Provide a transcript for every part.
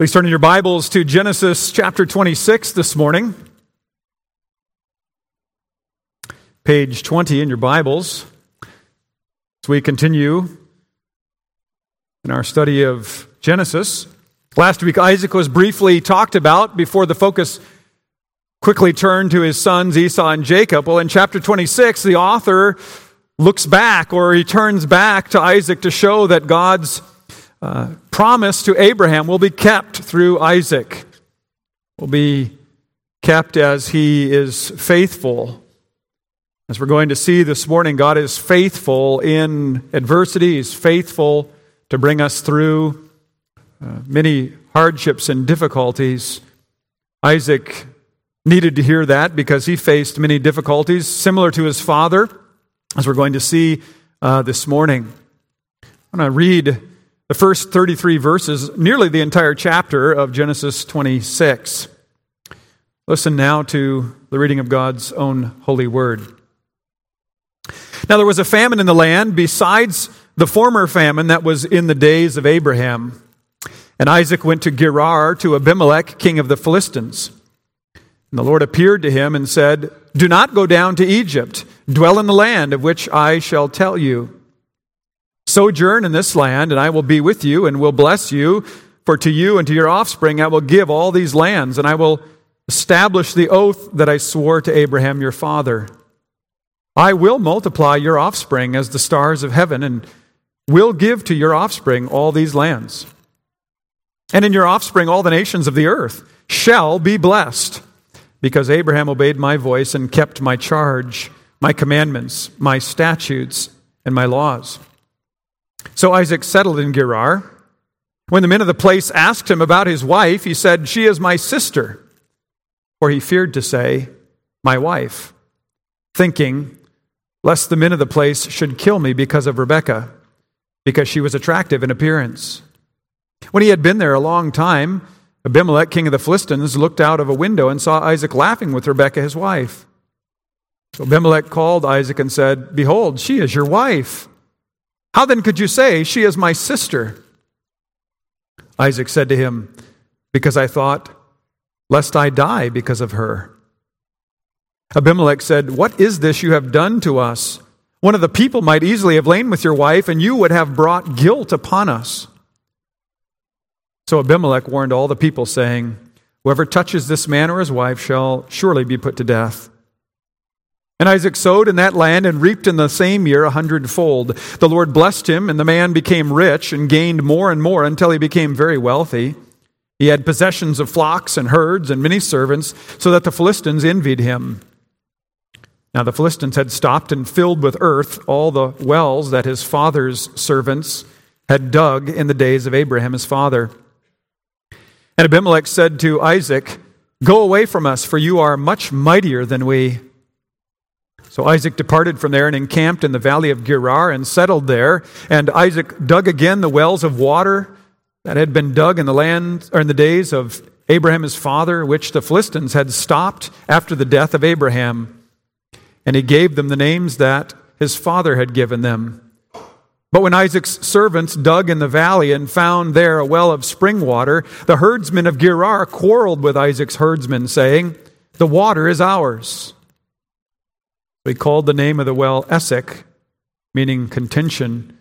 Please turn in your Bibles to Genesis chapter 26 this morning. Page 20 in your Bibles. As we continue in our study of Genesis. Last week, Isaac was briefly talked about before the focus quickly turned to his sons Esau and Jacob. Well, in chapter 26, the author looks back, or he turns back to Isaac to show that God's promise to Abraham will be kept through Isaac, will be kept as he is faithful. As we're going to see this morning, God is faithful in adversity. He's faithful to bring us through many hardships and difficulties. Isaac needed to hear that because he faced many difficulties similar to his father, as we're going to see this morning. I'm going to read the first 33 verses, nearly the entire chapter of Genesis 26. Listen now to the reading of God's own holy word. Now there was a famine in the land besides the former famine that was in the days of Abraham. And Isaac went to Gerar to Abimelech, king of the Philistines. And the Lord appeared to him and said, "Do not go down to Egypt. Dwell in the land of which I shall tell you. Sojourn in this land, and I will be with you and will bless you. For to you and to your offspring I will give all these lands, and I will establish the oath that I swore to Abraham your father. I will multiply your offspring as the stars of heaven, and will give to your offspring all these lands. And in your offspring all the nations of the earth shall be blessed, because Abraham obeyed my voice and kept my charge, my commandments, my statutes, and my laws." So Isaac settled in Gerar. When the men of the place asked him about his wife, he said, "She is my sister." For he feared to say, "My wife," thinking, lest the men of the place should kill me because of Rebekah, because she was attractive in appearance. When he had been there a long time, Abimelech, king of the Philistines, looked out of a window and saw Isaac laughing with Rebekah, his wife. So Abimelech called Isaac and said, "Behold, she is your wife. How then could you say, 'She is my sister'?" Isaac said to him, "Because I thought, lest I die because of her." Abimelech said, "What is this you have done to us? One of the people might easily have lain with your wife, and you would have brought guilt upon us." So Abimelech warned all the people, saying, "Whoever touches this man or his wife shall surely be put to death." And Isaac sowed in that land and reaped in the same year 100-fold. The Lord blessed him, and the man became rich and gained more and more until he became very wealthy. He had possessions of flocks and herds and many servants, so that the Philistines envied him. Now the Philistines had stopped and filled with earth all the wells that his father's servants had dug in the days of Abraham his father. And Abimelech said to Isaac, "Go away from us, for you are much mightier than we." So Isaac departed from there and encamped in the valley of Gerar and settled there. And Isaac dug again the wells of water that had been dug in the land, or in the days of Abraham his father, which the Philistines had stopped after the death of Abraham. And he gave them the names that his father had given them. But when Isaac's servants dug in the valley and found there a well of spring water, the herdsmen of Gerar quarreled with Isaac's herdsmen, saying, "The water is ours." They called the name of the well Esek, meaning contention,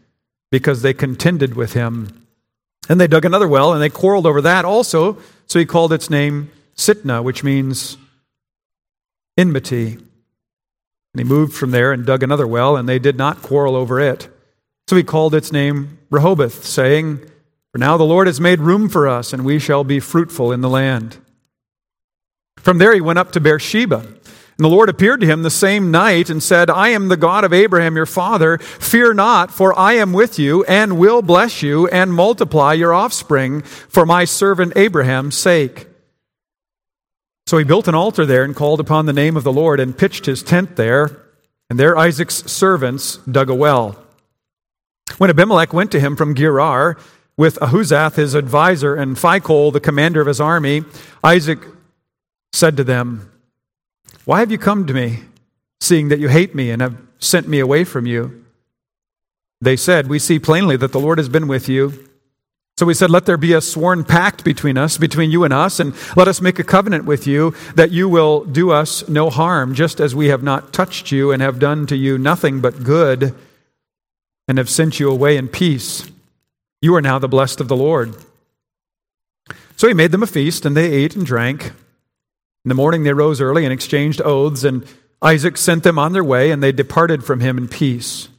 because they contended with him. And they dug another well, and they quarreled over that also, so he called its name Sitna, which means enmity. And he moved from there and dug another well, and they did not quarrel over it. So he called its name Rehoboth, saying, "For now the Lord has made room for us, and we shall be fruitful in the land." From there he went up to Beersheba. And the Lord appeared to him the same night and said, "I am the God of Abraham your father. Fear not, for I am with you and will bless you and multiply your offspring for my servant Abraham's sake." So he built an altar there and called upon the name of the Lord and pitched his tent there. And there Isaac's servants dug a well. When Abimelech went to him from Gerar with Ahuzath his advisor and Phicol the commander of his army, Isaac said to them, "Why have you come to me, seeing that you hate me and have sent me away from you?" They said, "We see plainly that the Lord has been with you, So we said, let there be a sworn pact between us, between you and us, and let us make a covenant with you that you will do us no harm, just as we have not touched you and have done to you nothing but good and have sent you away in peace. You are now the blessed of the Lord. So he made them a feast, and they ate and drank. In the morning they rose early and exchanged oaths, and Isaac sent them on their way, and they departed from him in peace.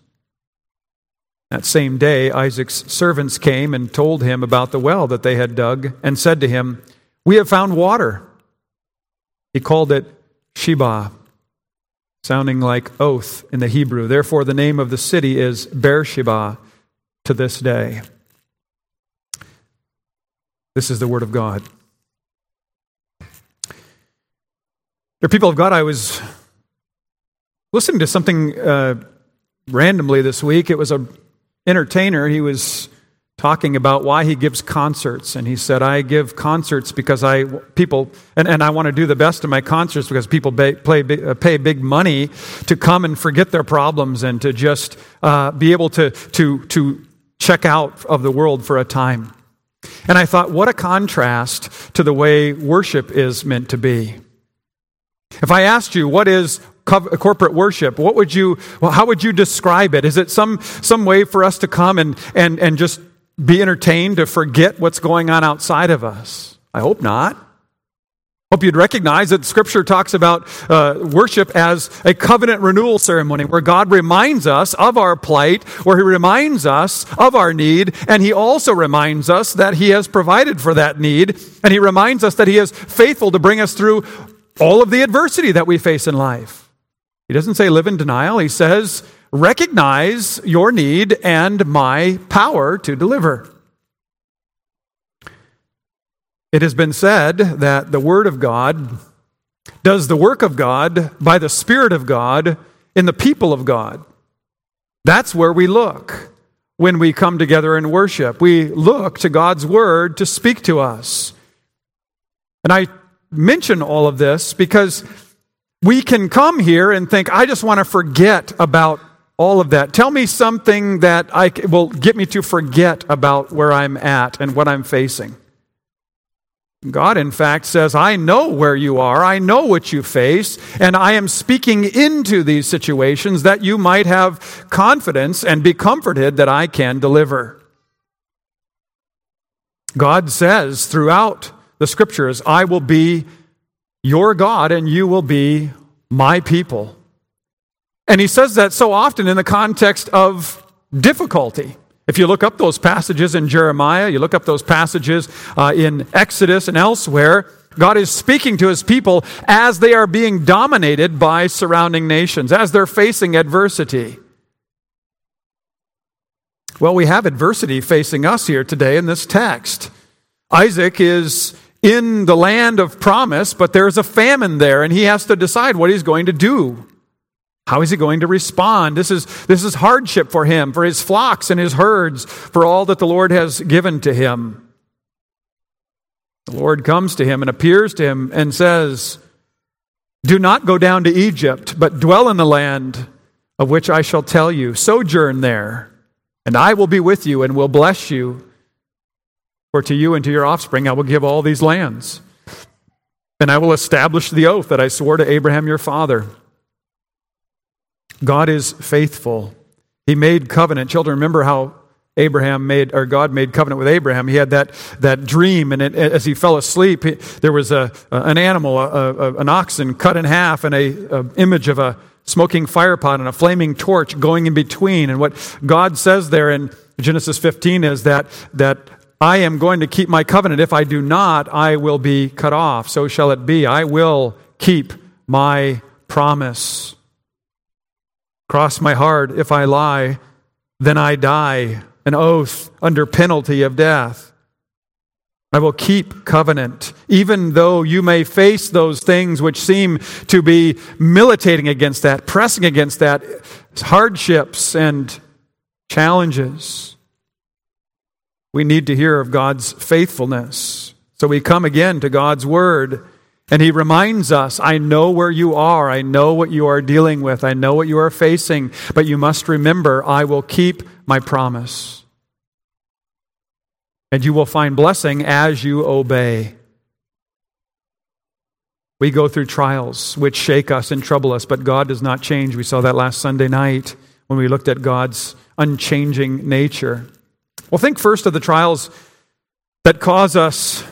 That same day, Isaac's servants came and told him about the well that they had dug and said to him, "We have found water." He called it Sheba, sounding like oath in the Hebrew. Therefore, the name of the city is Beersheba to this day. This is the word of God. Dear people of God, I was listening to something randomly this week. It was a entertainer. He was talking about why he gives concerts, and he said, "I give concerts because I want to do the best of my concerts because people pay big money to come and forget their problems and to just be able to check out of the world for a time." And I thought, what a contrast to the way worship is meant to be. If I asked you, what is corporate worship, how would you describe it? Is it some way for us to come and just be entertained, to forget what's going on outside of us? I hope not. Hope you'd recognize that Scripture talks about worship as a covenant renewal ceremony where God reminds us of our plight, where He reminds us of our need, and He also reminds us that He has provided for that need, and He reminds us that He is faithful to bring us through all of the adversity that we face in life. He doesn't say live in denial. He says, recognize your need and my power to deliver. It has been said that the Word of God does the work of God by the Spirit of God in the people of God. That's where we look when we come together in worship. We look to God's Word to speak to us. And I mention all of this because we can come here and think, I just want to forget about all of that. Tell me something that will get me to forget about where I'm at and what I'm facing. God, in fact, says, I know where you are, I know what you face, and I am speaking into these situations that you might have confidence and be comforted that I can deliver. God says throughout the Scriptures, I will be your God, and you will be my people. And he says that so often in the context of difficulty. If you look up those passages in Jeremiah, you look up those passages in Exodus and elsewhere, God is speaking to his people as they are being dominated by surrounding nations, as they're facing adversity. Well, we have adversity facing us here today in this text. Isaac is in the land of promise, but there's a famine there, and he has to decide what he's going to do. How is he going to respond? This is hardship for him, for his flocks and his herds, for all that the Lord has given to him. The Lord comes to him and appears to him and says, "Do not go down to Egypt, but dwell in the land of which I shall tell you. Sojourn there, and I will be with you and will bless you. For to you and to your offspring I will give all these lands, and I will establish the oath that I swore to Abraham your father." God is faithful. He made covenant. Children, remember how God made covenant with Abraham. He had that dream, and as he fell asleep, there was an animal, an oxen cut in half, and an image of a smoking firepot and a flaming torch going in between. And what God says there in Genesis 15 is that I am going to keep my covenant. If I do not, I will be cut off. So shall it be. I will keep my promise. Cross my heart. If I lie, then I die. An oath under penalty of death. I will keep covenant, even though you may face those things which seem to be militating against that, pressing against that, hardships and challenges. We need to hear of God's faithfulness. So we come again to God's Word, and He reminds us, I know where you are, I know what you are dealing with, I know what you are facing, but you must remember, I will keep my promise. and you will find blessing as you obey. We go through trials which shake us and trouble us, but God does not change. We saw that last Sunday night when we looked at God's unchanging nature. Well, think first of the trials that cause us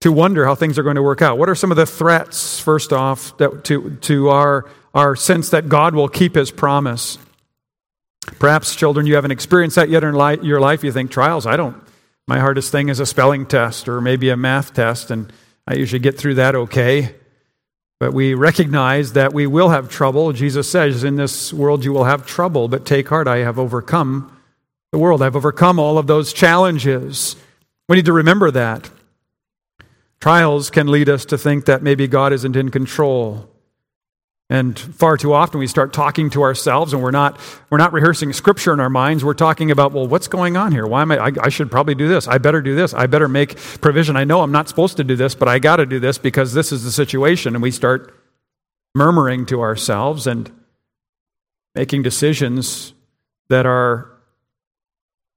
to wonder how things are going to work out. What are some of the threats, first off, that to our sense that God will keep His promise? Perhaps, children, you haven't experienced that yet in your life. You think, trials, I don't. My hardest thing is a spelling test or maybe a math test, and I usually get through that okay. But we recognize that we will have trouble. Jesus says, in this world you will have trouble, but take heart, I have overcome the world. I've overcome all of those challenges. We need to remember that. Trials can lead us to think that maybe God isn't in control. And far too often we start talking to ourselves, and we're not rehearsing Scripture in our minds. We're talking about, well, what's going on here? Why am I should probably do this. I better do this. I better make provision. I know I'm not supposed to do this, but I got to do this because this is the situation. And we start murmuring to ourselves and making decisions that are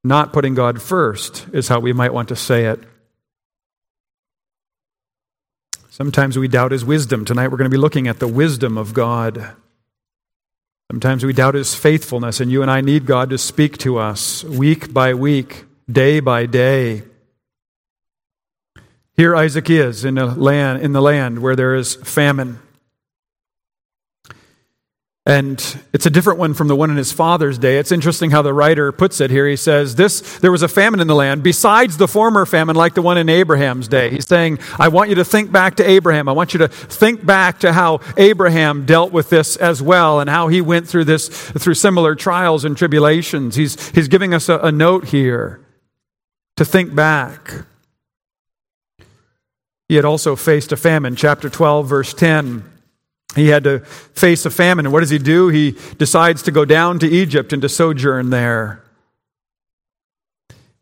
not putting God first, is how we might want to say it. Sometimes we doubt His wisdom. Tonight we're going to be looking at the wisdom of God. Sometimes we doubt His faithfulness, and you and I need God to speak to us week by week, day by day. Here Isaac is in the land where there is famine. And it's a different one from the one in his father's day. It's interesting how the writer puts it here. He says, there was a famine in the land besides the former famine like the one in Abraham's day. He's saying, I want you to think back to Abraham. I want you to think back to how Abraham dealt with this as well, and how he went through this, through similar trials and tribulations. He's giving us a note here to think back. He had also faced a famine. Chapter 12, verse 10. He had to face a famine. And what does he do? He decides to go down to Egypt and to sojourn there.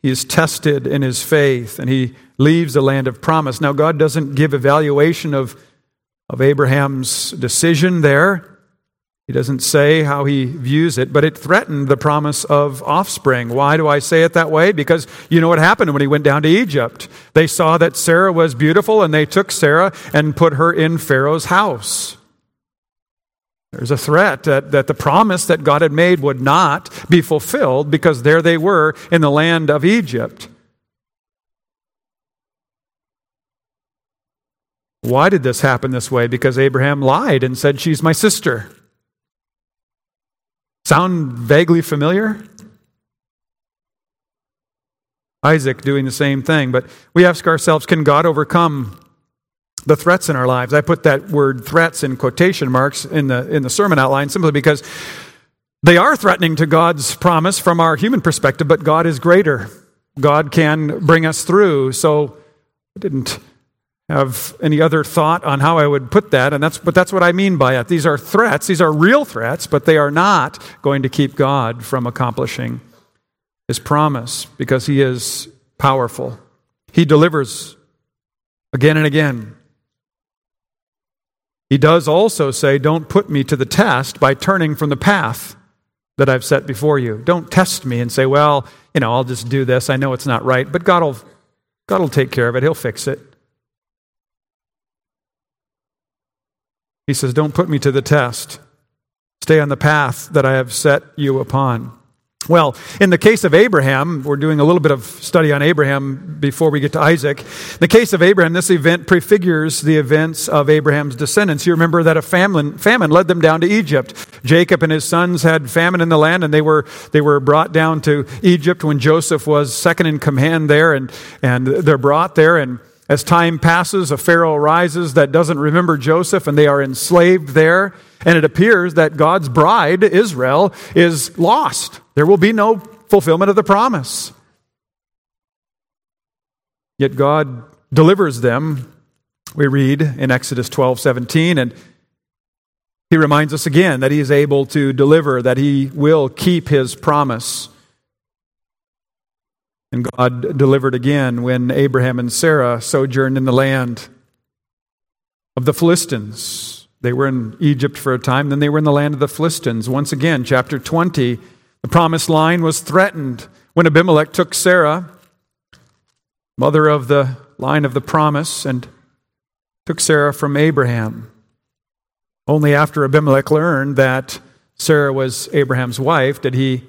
He is tested in his faith, and he leaves the land of promise. Now, God doesn't give evaluation of Abraham's decision there. He doesn't say how he views it, but it threatened the promise of offspring. Why do I say it that way? Because you know what happened when he went down to Egypt. They saw that Sarah was beautiful, and they took Sarah and put her in Pharaoh's house. There's a threat that the promise that God had made would not be fulfilled, because there they were in the land of Egypt. Why did this happen this way? Because Abraham lied and said, she's my sister. Sound vaguely familiar? Isaac doing the same thing. But we ask ourselves, can God overcome the threats in our lives? I put that word threats in quotation marks in the sermon outline simply because they are threatening to God's promise from our human perspective, but God is greater. God can bring us through. So I didn't have any other thought on how I would put that, but that's what I mean by it. These are threats. These are real threats, but they are not going to keep God from accomplishing His promise, because He is powerful. He delivers again and again. He does also say, don't put me to the test by turning from the path that I've set before you. Don't test me and say, well, I'll just do this. I know it's not right, but God will take care of it. He'll fix it. He says, don't put me to the test. Stay on the path that I have set you upon. Well, in the case of Abraham, we're doing a little bit of study on Abraham before we get to Isaac. In the case of Abraham, this event prefigures the events of Abraham's descendants. You remember that a famine led them down to Egypt. Jacob and his sons had famine in the land, and they were brought down to Egypt when Joseph was second in command there, and they're brought there, and as time passes, a Pharaoh rises that doesn't remember Joseph, and they are enslaved there. And it appears that God's bride, Israel, is lost. There will be no fulfillment of the promise. Yet God delivers them. We read in Exodus 12:17, and He reminds us again that He is able to deliver, that He will keep His promise. And God delivered again when Abraham and Sarah sojourned in the land of the Philistines. They were in Egypt for a time, then they were in the land of the Philistines. Once again, chapter 20, the promised line was threatened when Abimelech took Sarah, mother of the line of the promise, and took Sarah from Abraham. Only after Abimelech learned that Sarah was Abraham's wife did he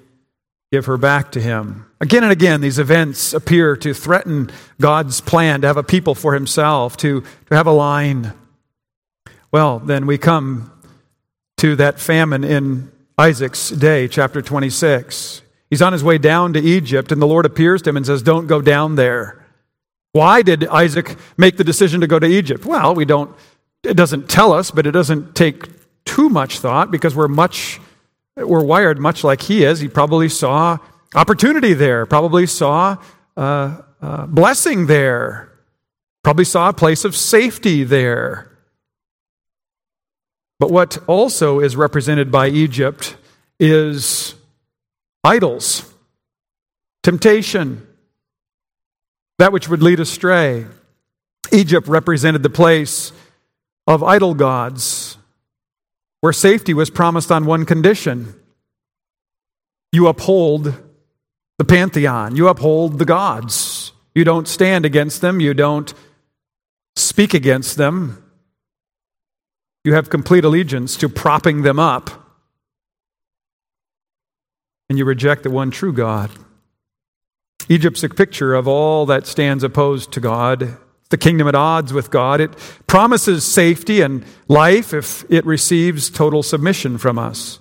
give her back to him. Again and again, these events appear to threaten God's plan to have a people for himself, to have a line. Well, then we come to that famine in Isaac's day, chapter 26. He's on his way down to Egypt, and the Lord appears to him and says, "Don't go down there." Why did Isaac make the decision to go to Egypt? Well, it doesn't tell us, but it doesn't take too much thought because we're wired much like he is. He probably saw opportunity there, probably saw blessing there, probably saw a place of safety there. But what also is represented by Egypt is idols, temptation, that which would lead astray. Egypt represented the place of idol gods, where safety was promised on one condition. You uphold the pantheon. You uphold the gods. You don't stand against them. You don't speak against them. You have complete allegiance to propping them up. And you reject the one true God. Egypt's a picture of all that stands opposed to God. The kingdom at odds with God. It promises safety and life if it receives total submission from us.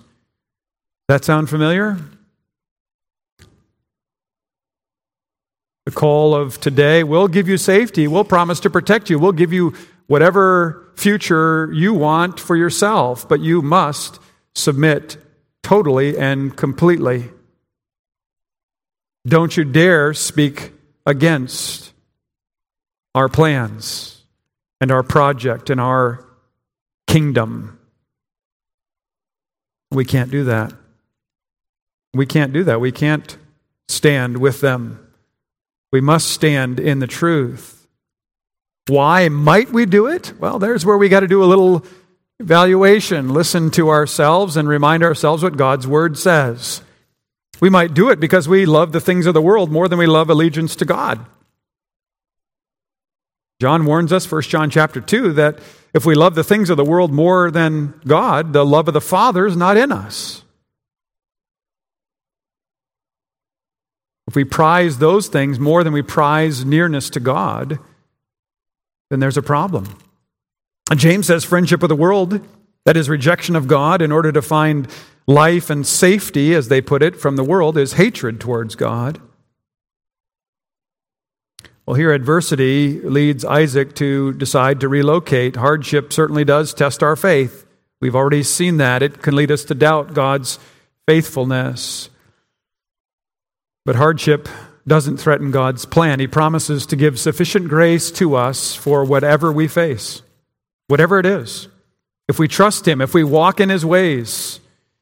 That sound familiar? The call of today, we'll give you safety, we'll promise to protect you, we'll give you whatever future you want for yourself, but you must submit totally and completely. Don't you dare speak against our plans and our project and our kingdom. We can't do that. We can't do that. We can't stand with them. We must stand in the truth. Why might we do it? Well, there's where we got to do a little evaluation, listen to ourselves and remind ourselves what God's word says. We might do it because we love the things of the world more than we love allegiance to God. John warns us, 1 John chapter 2, that if we love the things of the world more than God, the love of the Father is not in us. If we prize those things more than we prize nearness to God, then there's a problem. And James says friendship with the world, that is rejection of God in order to find life and safety, as they put it, from the world, is hatred towards God. Well, here adversity leads Isaac to decide to relocate. Hardship certainly does test our faith. We've already seen that. It can lead us to doubt God's faithfulness. But hardship doesn't threaten God's plan. He promises to give sufficient grace to us for whatever we face, whatever it is. If we trust Him, if we walk in His ways,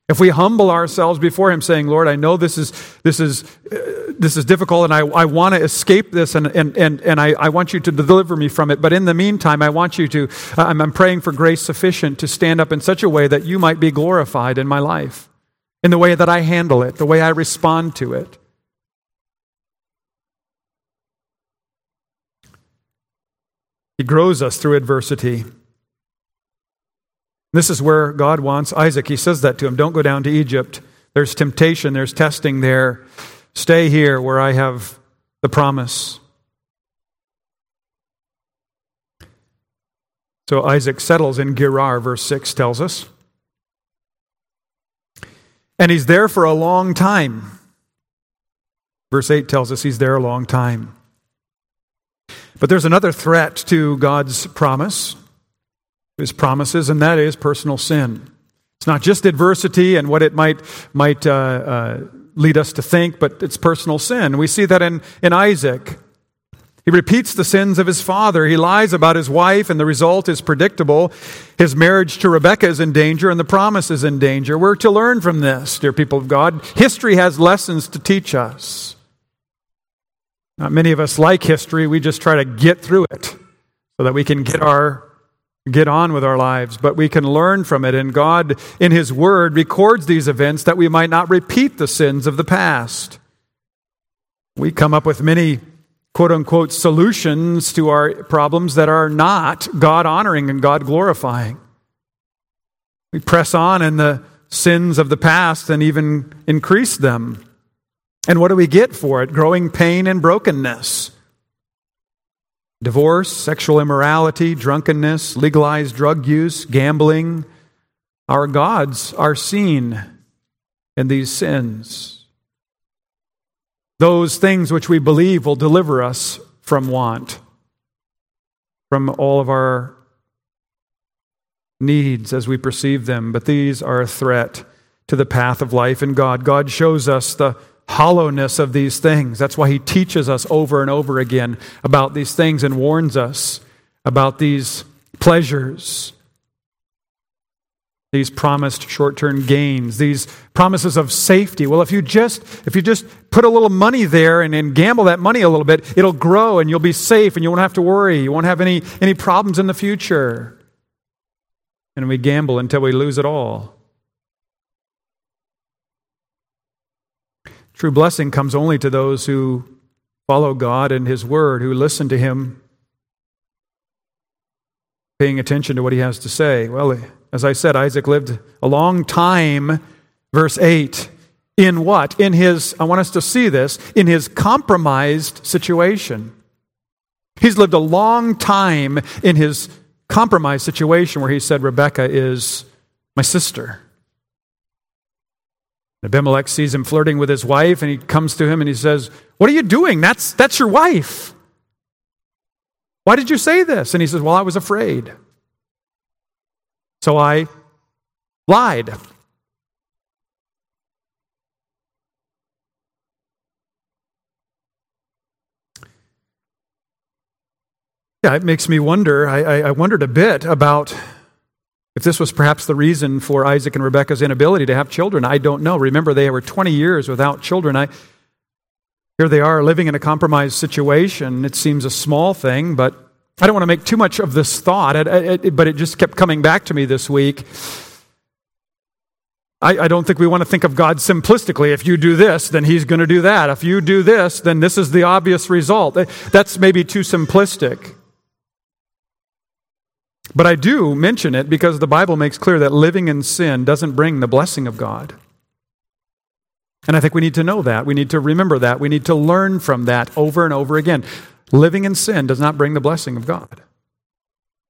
if we humble ourselves before Him, saying, "Lord, I know this is difficult, and I want to escape this, and I want you to deliver me from it. But in the meantime, I want you to. I'm praying for grace sufficient to stand up in such a way that you might be glorified in my life, in the way that I handle it, the way I respond to it." He grows us through adversity. This is where God wants Isaac. He says that to him. Don't go down to Egypt. There's temptation. There's testing there. Stay here where I have the promise. So Isaac settles in Gerar, verse 6 tells us. And he's there for a long time. Verse 8 tells us he's there a long time. But there's another threat to God's promise. His promises, and that is personal sin. It's not just adversity and what it might lead us to think, but it's personal sin. We see that in Isaac. He repeats the sins of his father. He lies about his wife, and the result is predictable. His marriage to Rebekah is in danger, and the promise is in danger. We're to learn from this, dear people of God. History has lessons to teach us. Not many of us like history. We just try to get through it so that we can get on with our lives, but we can learn from it. And God, in His Word, records these events that we might not repeat the sins of the past. We come up with many quote-unquote solutions to our problems that are not God-honoring and God-glorifying. We press on in the sins of the past and even increase them. And what do we get for it? Growing pain and brokenness. Divorce, sexual immorality, drunkenness, legalized drug use, gambling. Our gods are seen in these sins. Those things which we believe will deliver us from want, from all of our needs as we perceive them. But these are a threat to the path of life in God. God shows us the hollowness of these things. That's why he teaches us over and over again about these things and warns us about these pleasures, these promised short-term gains, these promises of safety. Well, if you just put a little money there and gamble that money a little bit, it'll grow and you'll be safe and you won't have to worry. You won't have any problems in the future. And we gamble until we lose it all. True blessing comes only to those who follow God and His Word, who listen to Him, paying attention to what He has to say. Well, as I said, Isaac lived a long time, verse 8, in what? In his, I want us to see this, in his compromised situation. He's lived a long time in his compromised situation where he said, Rebekah is my sister. Abimelech sees him flirting with his wife, and he comes to him and he says, "What are you doing? That's your wife. Why did you say this?" And he says, "Well, I was afraid. So I lied." Yeah, it makes me wonder. I wondered a bit about if this was perhaps the reason for Isaac and Rebekah's inability to have children. I don't know. Remember, they were 20 years without children. Here they are living in a compromised situation. It seems a small thing, but I don't want to make too much of this thought, but it just kept coming back to me this week. I don't think we want to think of God simplistically. If you do this, then he's going to do that. If you do this, then this is the obvious result. That's maybe too simplistic. But I do mention it because the Bible makes clear that living in sin doesn't bring the blessing of God. And I think we need to know that. We need to remember that. We need to learn from that over and over again. Living in sin does not bring the blessing of God.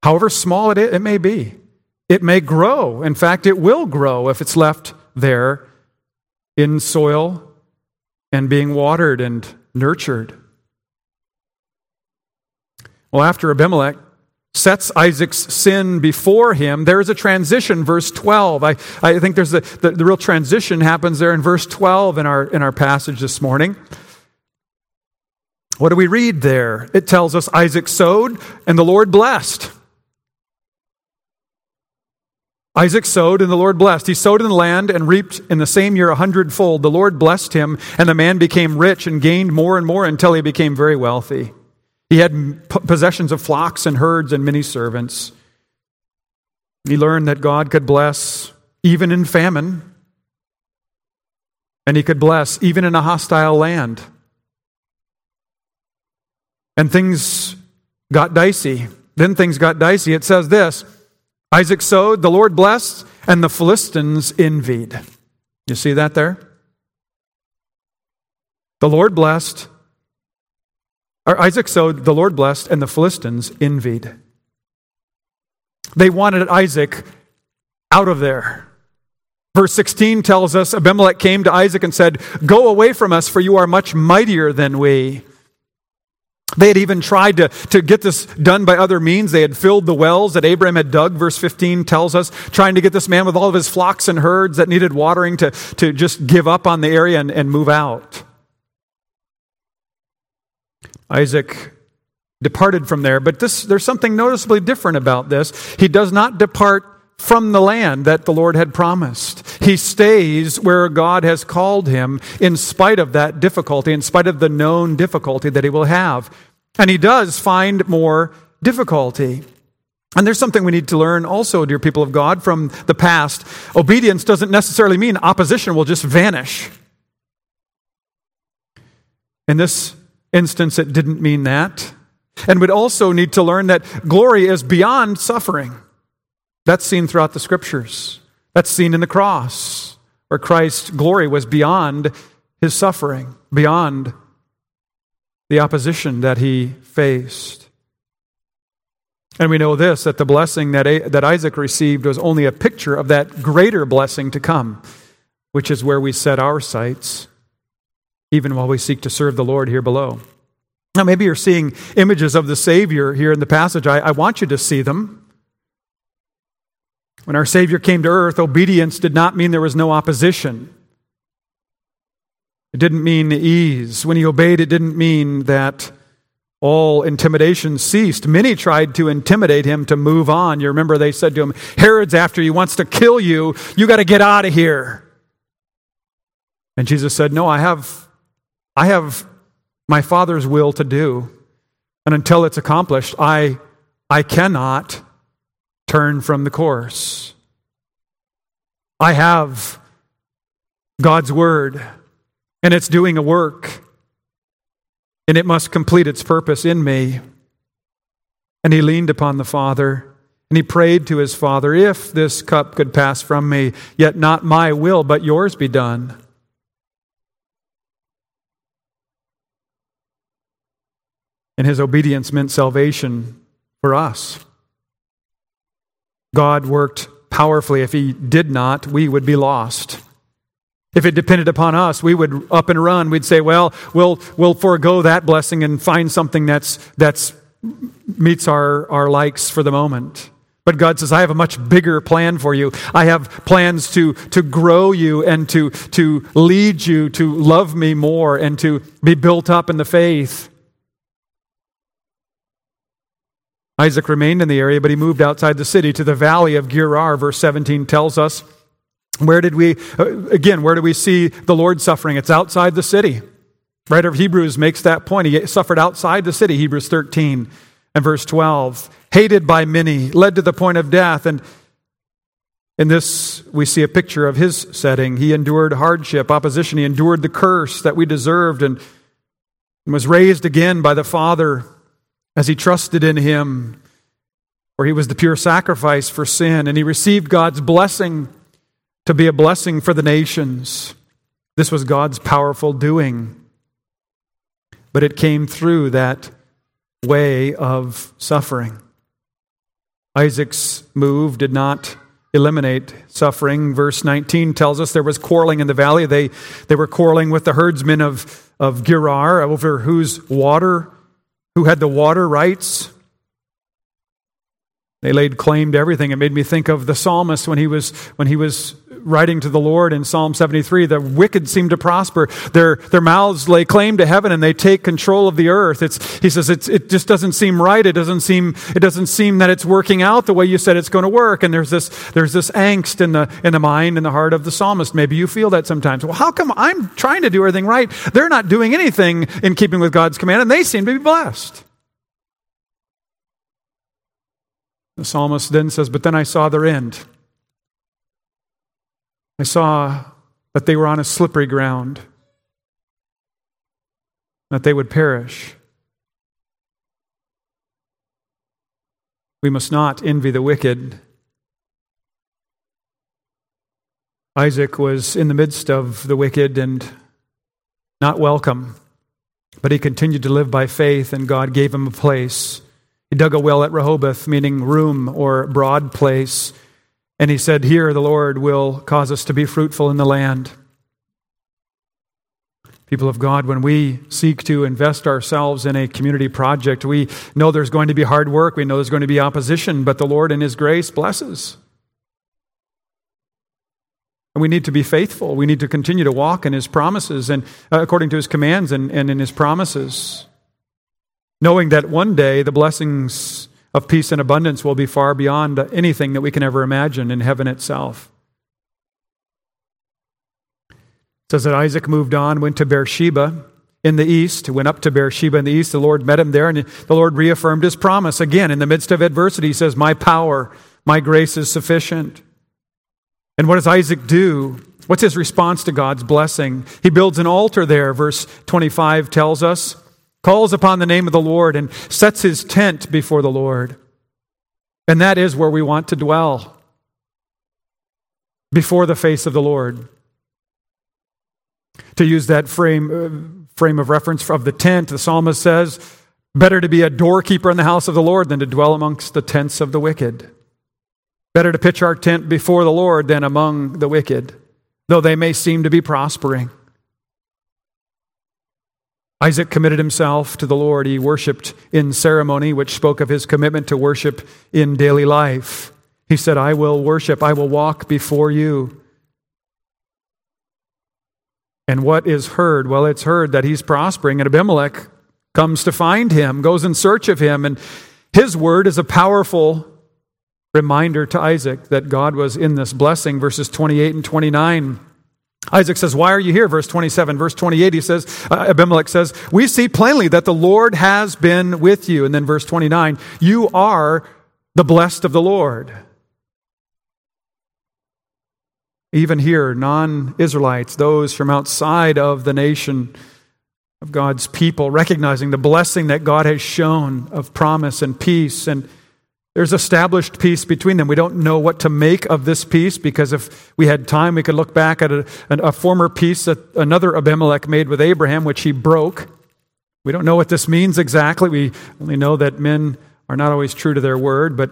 However small it may be, it may grow. In fact, it will grow if it's left there in soil and being watered and nurtured. Well, after Abimelech sets Isaac's sin before him, there is a transition, verse 12. I think there's the real transition happens there in verse 12 in our passage this morning. What do we read there? It tells us Isaac sowed and the Lord blessed. Isaac sowed and the Lord blessed. He sowed in the land and reaped in the same year 100-fold. The Lord blessed him, and the man became rich and gained more and more until he became very wealthy. He had possessions of flocks and herds and many servants. He learned that God could bless even in famine, and he could bless even in a hostile land. And things got dicey. Then things got dicey. It says this, Isaac sowed, the Lord blessed, and the Philistines envied. You see that there? The Lord blessed, Isaac sowed, the Lord blessed, and the Philistines envied. They wanted Isaac out of there. Verse 16 tells us, Abimelech came to Isaac and said, "Go away from us, for you are much mightier than we." They had even tried to get this done by other means. They had filled the wells that Abraham had dug, verse 15 tells us, trying to get this man with all of his flocks and herds that needed watering to just give up on the area and move out. Isaac departed from there, but there's something noticeably different about this. He does not depart from the land that the Lord had promised. He stays where God has called him in spite of that difficulty, in spite of the known difficulty that he will have. And he does find more difficulty. And there's something we need to learn also, dear people of God, from the past. Obedience doesn't necessarily mean opposition will just vanish. In this instance, it didn't mean that. And we'd also need to learn that glory is beyond suffering. That's seen throughout the Scriptures. That's seen in the cross, where Christ's glory was beyond his suffering, beyond the opposition that he faced. And we know this, that the blessing that Isaac received was only a picture of that greater blessing to come, which is where we set our sights, even while we seek to serve the Lord here below. Now, maybe you're seeing images of the Savior here in the passage. I want you to see them. When our Savior came to earth, obedience did not mean there was no opposition. It didn't mean ease. When he obeyed, it didn't mean that all intimidation ceased. Many tried to intimidate him to move on. You remember they said to him, "Herod's after you, wants to kill you. You got to get out of here." And Jesus said, "No, I have my Father's will to do. And until it's accomplished, I cannot turn from the course. I have God's word, and it's doing a work, and it must complete its purpose in me." And he leaned upon the Father, and he prayed to his Father, "If this cup could pass from me, yet not my will, but yours be done." And his obedience meant salvation for us. God worked powerfully. If he did not, we would be lost. If it depended upon us, we would up and run. We'd say, "Well, we'll forego that blessing and find something that's meets our likes for the moment." But God says, "I have a much bigger plan for you. I have plans to grow you and to lead you to love me more and to be built up in the faith." Isaac remained in the area, but he moved outside the city to the valley of Gerar, verse 17 tells us. Where do we see the Lord suffering? It's outside the city. Writer of Hebrews makes that point. He suffered outside the city, Hebrews 13 and verse 12. Hated by many, led to the point of death. And in this, we see a picture of his setting. He endured hardship, opposition. He endured the curse that we deserved and was raised again by the Father, as he trusted in him, where he was the pure sacrifice for sin, and he received God's blessing to be a blessing for the nations. This was God's powerful doing, but it came through that way of suffering. Isaac's move did not eliminate suffering. Verse 19 tells us there was quarreling in the valley. They were quarreling with the herdsmen of Gerar over who had the water rights. They laid claim to everything. It made me think of the psalmist when he was writing to the Lord in Psalm 73. The wicked seem to prosper. Their mouths lay claim to heaven, and they take control of the earth. He says it just doesn't seem right. It doesn't seem that it's working out the way you said it's going to work. And there's this angst in the mind and the heart of the psalmist. Maybe you feel that sometimes. Well, how come I'm trying to do everything right? They're not doing anything in keeping with God's command, and they seem to be blessed. The psalmist then says, "But then I saw their end. I saw that they were on a slippery ground, that they would perish." We must not envy the wicked. Isaac was in the midst of the wicked and not welcome, but he continued to live by faith, and God gave him a place. He dug a well at Rehoboth, meaning room or broad place. And he said, "Here the Lord will cause us to be fruitful in the land." People of God, when we seek to invest ourselves in a community project, we know there's going to be hard work. We know there's going to be opposition, but the Lord in his grace blesses. And we need to be faithful. We need to continue to walk in his promises and according to his commands and in his promises, knowing that one day the blessings of peace and abundance will be far beyond anything that we can ever imagine in heaven itself. It says that Isaac moved on, went to Beersheba in the east, went up to Beersheba in the east. The Lord met him there, and the Lord reaffirmed his promise. Again, in the midst of adversity, he says, "My power, my grace is sufficient." And what does Isaac do? What's his response to God's blessing? He builds an altar there, verse 25 tells us, calls upon the name of the Lord and sets his tent before the Lord. And that is where we want to dwell, before the face of the Lord. To use that frame of reference of the tent, the psalmist says, better to be a doorkeeper in the house of the Lord than to dwell amongst the tents of the wicked. Better to pitch our tent before the Lord than among the wicked, though they may seem to be prospering. Isaac committed himself to the Lord. He worshiped in ceremony, which spoke of his commitment to worship in daily life. He said, I will worship, I will walk before you. And what is heard? Well, it's heard that he's prospering, and Abimelech comes to find him, goes in search of him, and his word is a powerful reminder to Isaac that God was in this blessing, verses 28 and 29. Isaac says, why are you here? Verse 27. Verse 28, he says, Abimelech says, we see plainly that the Lord has been with you. And then verse 29, you are the blessed of the Lord. Even here, non-Israelites, those from outside of the nation of God's people, recognizing the blessing that God has shown of promise and peace. And there's established peace between them. We don't know what to make of this peace, because if we had time, we could look back at a former peace that another Abimelech made with Abraham, which he broke. We don't know what this means exactly. We only know that men are not always true to their word, but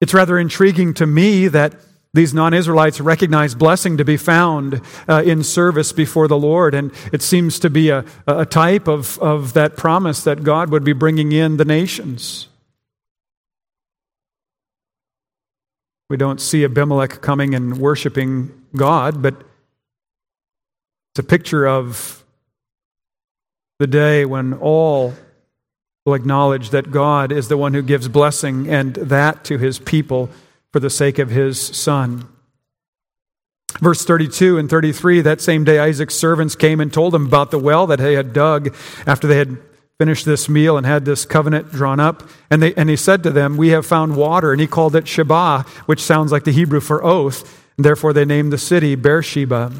it's rather intriguing to me that these non-Israelites recognize blessing to be found in service before the Lord, and it seems to be a type of that promise that God would be bringing in the nations. We don't see Abimelech coming and worshiping God, but it's a picture of the day when all will acknowledge that God is the one who gives blessing, and that to his people for the sake of his son. Verse 32 and 33, that same day Isaac's servants came and told him about the well that they had dug after they had finished this meal and had this covenant drawn up. And he said to them, we have found water. And he called it Sheba, which sounds like the Hebrew for oath. And therefore they named the city Beersheba.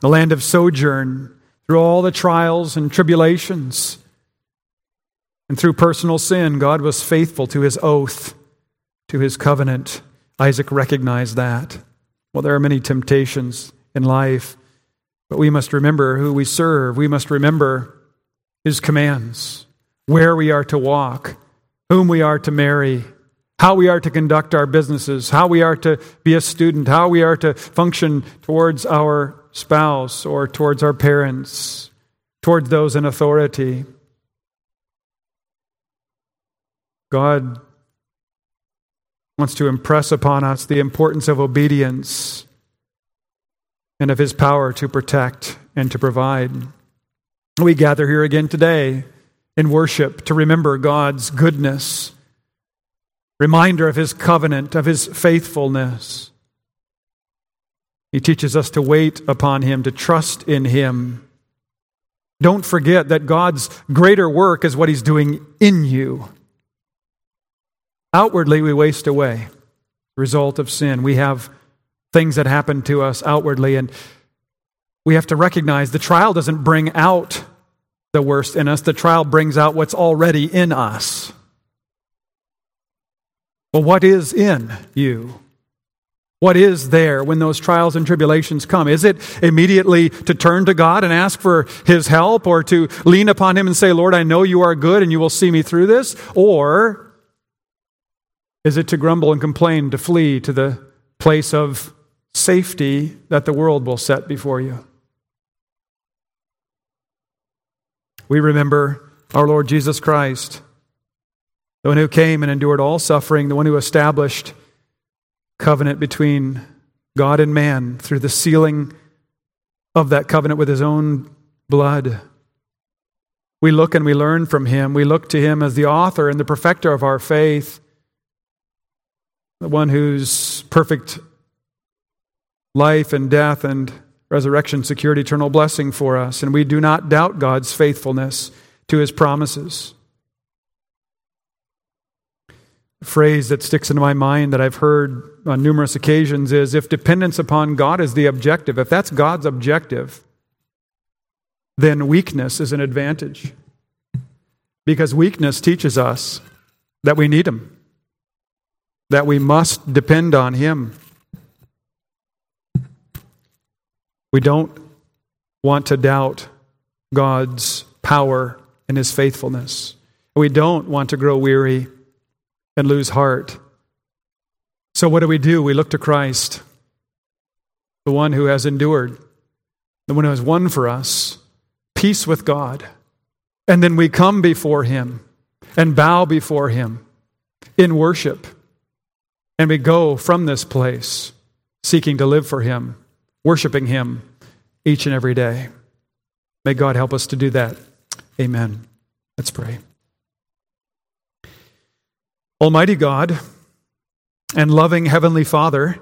The land of sojourn, through all the trials and tribulations, and through personal sin, God was faithful to his oath, to his covenant. Isaac recognized that. Well, there are many temptations in life, but we must remember who we serve. We must remember his commands, where we are to walk, whom we are to marry, how we are to conduct our businesses, how we are to be a student, how we are to function towards our spouse or towards our parents, towards those in authority. God wants to impress upon us the importance of obedience and of his power to protect and to provide. We gather here again today in worship to remember God's goodness, reminder of his covenant, of his faithfulness. He teaches us to wait upon him, to trust in him. Don't forget that God's greater work is what he's doing in you. Outwardly, we waste away, result of sin. We have things that happen to us outwardly, and we have to recognize the trial doesn't bring out the worst in us. The trial brings out what's already in us. Well, what is in you? What is there when those trials and tribulations come? Is it immediately to turn to God and ask for his help, or to lean upon him and say, Lord, I know you are good and you will see me through this? Or is it to grumble and complain, to flee to the place of safety that the world will set before you? We remember our Lord Jesus Christ, the one who came and endured all suffering, the one who established covenant between God and man through the sealing of that covenant with his own blood. We look and we learn from him. We look to him as the author and the perfecter of our faith, the one whose perfect life and death and resurrection secured eternal blessing for us. And we do not doubt God's faithfulness to his promises. A phrase that sticks into my mind that I've heard on numerous occasions is if dependence upon God is the objective, if that's God's objective, then weakness is an advantage. Because weakness teaches us that we need Him, that we must depend on Him. We don't want to doubt God's power and His faithfulness. We don't want to grow weary and lose heart. So what do? We look to Christ, the one who has endured, the one who has won for us peace with God. And then we come before Him and bow before Him in worship. And we go from this place seeking to live for Him, worshiping Him each and every day. May God help us to do that. Amen. Let's pray. Almighty God and loving Heavenly Father,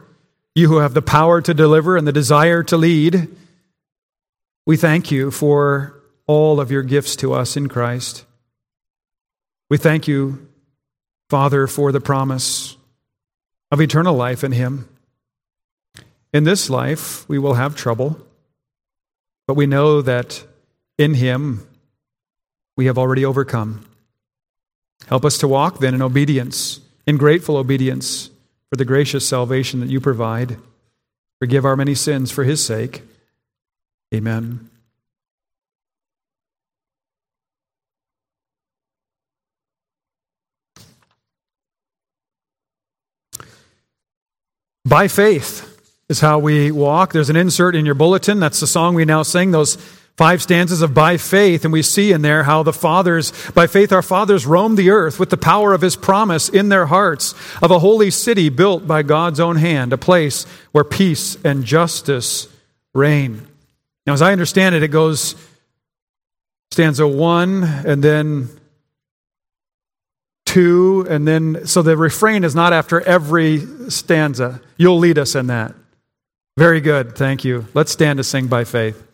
you who have the power to deliver and the desire to lead, we thank you for all of your gifts to us in Christ. We thank you, Father, for the promise of eternal life in Him. In this life, we will have trouble, but we know that in Him, we have already overcome. Help us to walk then in obedience, in grateful obedience for the gracious salvation that you provide. Forgive our many sins for His sake. Amen. By faith is how we walk. There's an insert in your bulletin. That's the song we now sing, those 5 stanzas of By Faith, and we see in there how the fathers, by faith our fathers roamed the earth with the power of His promise in their hearts, of a holy city built by God's own hand, a place where peace and justice reign. Now, as I understand it, it goes stanza 1 and then 2, and then, so the refrain is not after every stanza. You'll lead us in that. Very good, thank you. Let's stand to sing By Faith.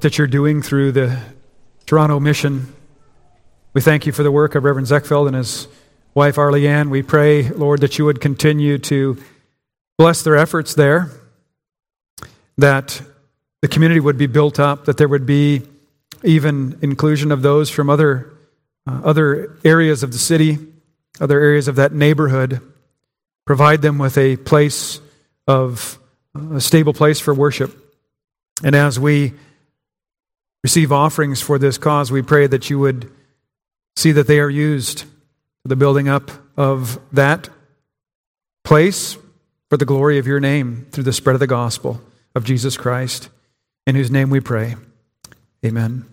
that you're doing through the Toronto Mission. We thank you for the work of Reverend Zechfeld and his wife, Arlie Ann. We pray, Lord, that you would continue to bless their efforts there, that the community would be built up, that there would be even inclusion of those from other areas of the city, other areas of that neighborhood. Provide them with a place of a stable place for worship. And as we receive offerings for this cause, we pray that you would see that they are used for the building up of that place for the glory of your name through the spread of the gospel of Jesus Christ, in whose name we pray. Amen.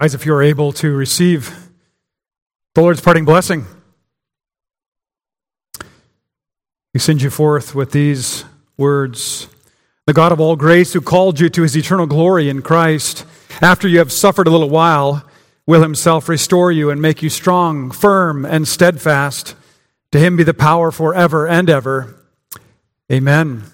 Guys, if you're able to receive the Lord's parting blessing, we send you forth with these words. The God of all grace, who called you to his eternal glory in Christ, after you have suffered a little while, will himself restore you and make you strong, firm, and steadfast. To him be the power forever and ever. Amen.